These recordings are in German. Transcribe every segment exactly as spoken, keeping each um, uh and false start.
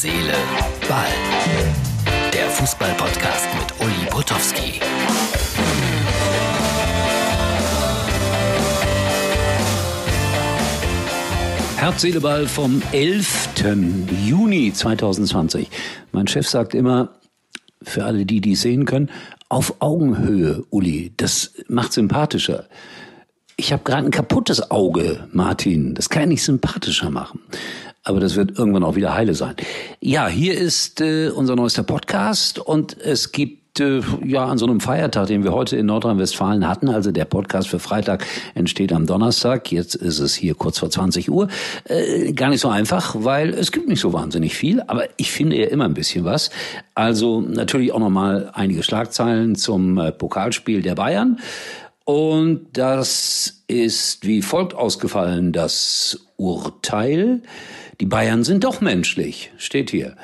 Seele, Ball. Der Fußball-Podcast mit Uli Potofski. Herz, Seele, Ball vom elften Juni zweitausendzwanzig. Mein Chef sagt immer, für alle die, die es sehen können, auf Augenhöhe, Uli. Das macht sympathischer. Ich habe gerade ein kaputtes Auge, Martin. Das kann ich nicht sympathischer machen. Aber das wird irgendwann auch wieder heile sein. Ja, hier ist äh, unser neuester Podcast und es gibt äh, ja an so einem Feiertag, den wir heute in Nordrhein-Westfalen hatten, also der Podcast für Freitag entsteht am Donnerstag, jetzt ist es hier kurz vor zwanzig Uhr, äh, gar nicht so einfach, weil es gibt nicht so wahnsinnig viel, aber ich finde ja immer ein bisschen was. Also natürlich auch nochmal einige Schlagzeilen zum äh, Pokalspiel der Bayern. Und das ist wie folgt ausgefallen, das Urteil. Die Bayern sind doch menschlich, steht hier.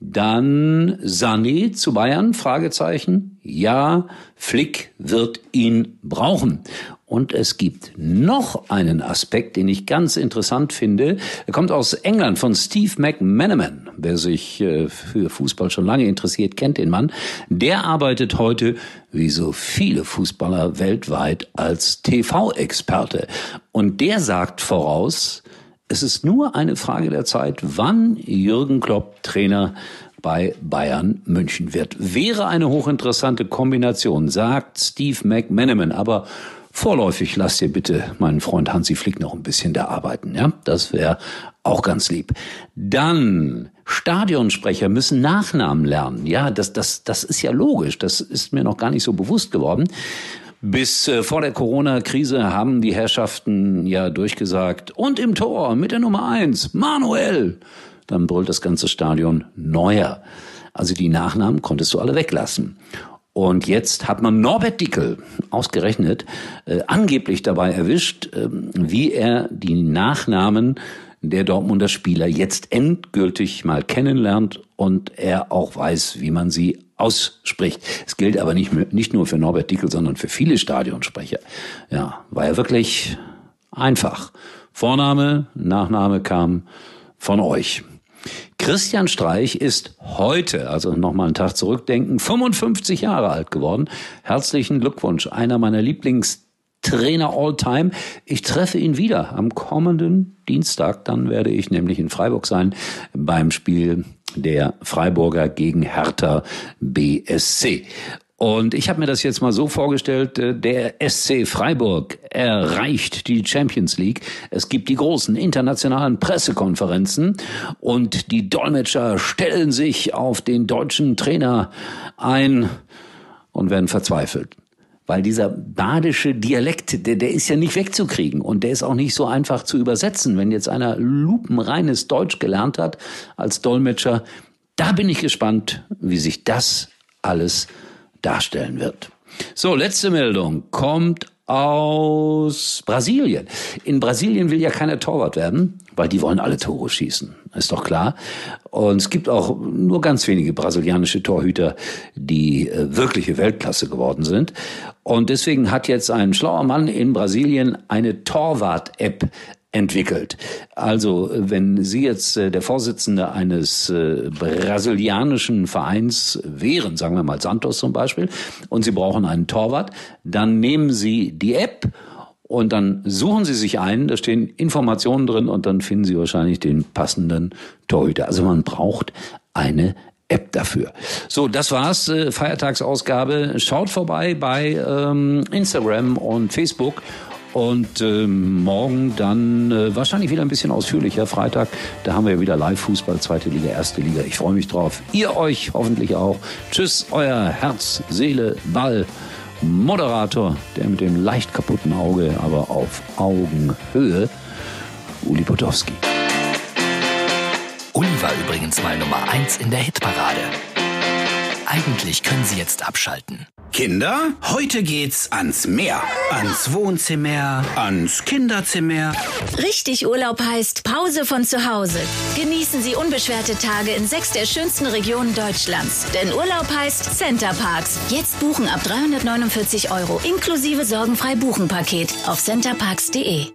Dann Sané zu Bayern, Fragezeichen. Ja, Flick wird ihn brauchen. Und es gibt noch einen Aspekt, den ich ganz interessant finde. Er kommt aus England von Steve McManaman. Wer sich äh, für Fußball schon lange interessiert, kennt den Mann. Der arbeitet heute, wie so viele Fußballer weltweit, als T V-Experte. Und der sagt voraus, es ist nur eine Frage der Zeit, wann Jürgen Klopp Trainer bei Bayern München wird. Wäre eine hochinteressante Kombination, sagt Steve McManaman, aber vorläufig lasst ihr bitte meinen Freund Hansi Flick noch ein bisschen da arbeiten, ja? Das wäre auch ganz lieb. Dann Stadionsprecher müssen Nachnamen lernen. Ja, das das das ist ja logisch, das ist mir noch gar nicht so bewusst geworden. Bis äh, vor der Corona-Krise haben die Herrschaften ja durchgesagt und im Tor mit der Nummer eins Manuel. Dann brüllt das ganze Stadion Neuer. Also die Nachnamen konntest du alle weglassen. Und jetzt hat man Norbert Dickel ausgerechnet äh, angeblich dabei erwischt, äh, wie er die Nachnamen der Dortmunder Spieler jetzt endgültig mal kennenlernt und er auch weiß, wie man sie ausspricht. Es gilt aber nicht, nicht nur für Norbert Dickel, sondern für viele Stadionsprecher. Ja, war ja wirklich einfach. Vorname, Nachname kam von euch. Christian Streich ist heute, also nochmal einen Tag zurückdenken, fünfundfünfzig Jahre alt geworden. Herzlichen Glückwunsch, einer meiner Lieblingstrainer all time. Ich treffe ihn wieder am kommenden Dienstag, dann werde ich nämlich in Freiburg sein beim Spiel der Freiburger gegen Hertha B S C. Und ich habe mir das jetzt mal so vorgestellt, der S C Freiburg erreicht die Champions League. Es gibt die großen internationalen Pressekonferenzen und die Dolmetscher stellen sich auf den deutschen Trainer ein und werden verzweifelt. Weil dieser badische Dialekt, der, der ist ja nicht wegzukriegen und der ist auch nicht so einfach zu übersetzen. Wenn jetzt einer lupenreines Deutsch gelernt hat als Dolmetscher, da bin ich gespannt, wie sich das alles darstellen wird. So, letzte Meldung kommt aus Brasilien. In Brasilien will ja keiner Torwart werden, weil die wollen alle Tore schießen. Ist doch klar. Und es gibt auch nur ganz wenige brasilianische Torhüter, die äh, wirkliche Weltklasse geworden sind. Und deswegen hat jetzt ein schlauer Mann in Brasilien eine Torwart-App entwickelt. Also, wenn Sie jetzt äh, der Vorsitzende eines äh, brasilianischen Vereins wären, sagen wir mal Santos zum Beispiel, und Sie brauchen einen Torwart, dann nehmen Sie die App und dann suchen Sie sich einen, da stehen Informationen drin und dann finden Sie wahrscheinlich den passenden Torhüter. Also man braucht eine App dafür. So, das war's, äh, Feiertagsausgabe. Schaut vorbei bei ähm, Instagram und Facebook. Und ähm, morgen dann äh, wahrscheinlich wieder ein bisschen ausführlicher. Freitag, da haben wir wieder Live-Fußball, zweite Liga, erste Liga. Ich freue mich drauf. Ihr euch hoffentlich auch. Tschüss, euer Herz, Seele, Ball. Moderator, der mit dem leicht kaputten Auge, aber auf Augenhöhe, Uli Butowski. Uli war übrigens mal Nummer eins in der Hitparade. Eigentlich können Sie jetzt abschalten. Kinder, heute geht's ans Meer. Ans Wohnzimmer, ans Kinderzimmer. Richtig Urlaub heißt Pause von zu Hause. Genießen Sie unbeschwerte Tage in sechs der schönsten Regionen Deutschlands. Denn Urlaub heißt Centerparks. Jetzt buchen ab dreihundertneunundvierzig Euro inklusive sorgenfrei Buchen-Paket auf centerparks punkt de.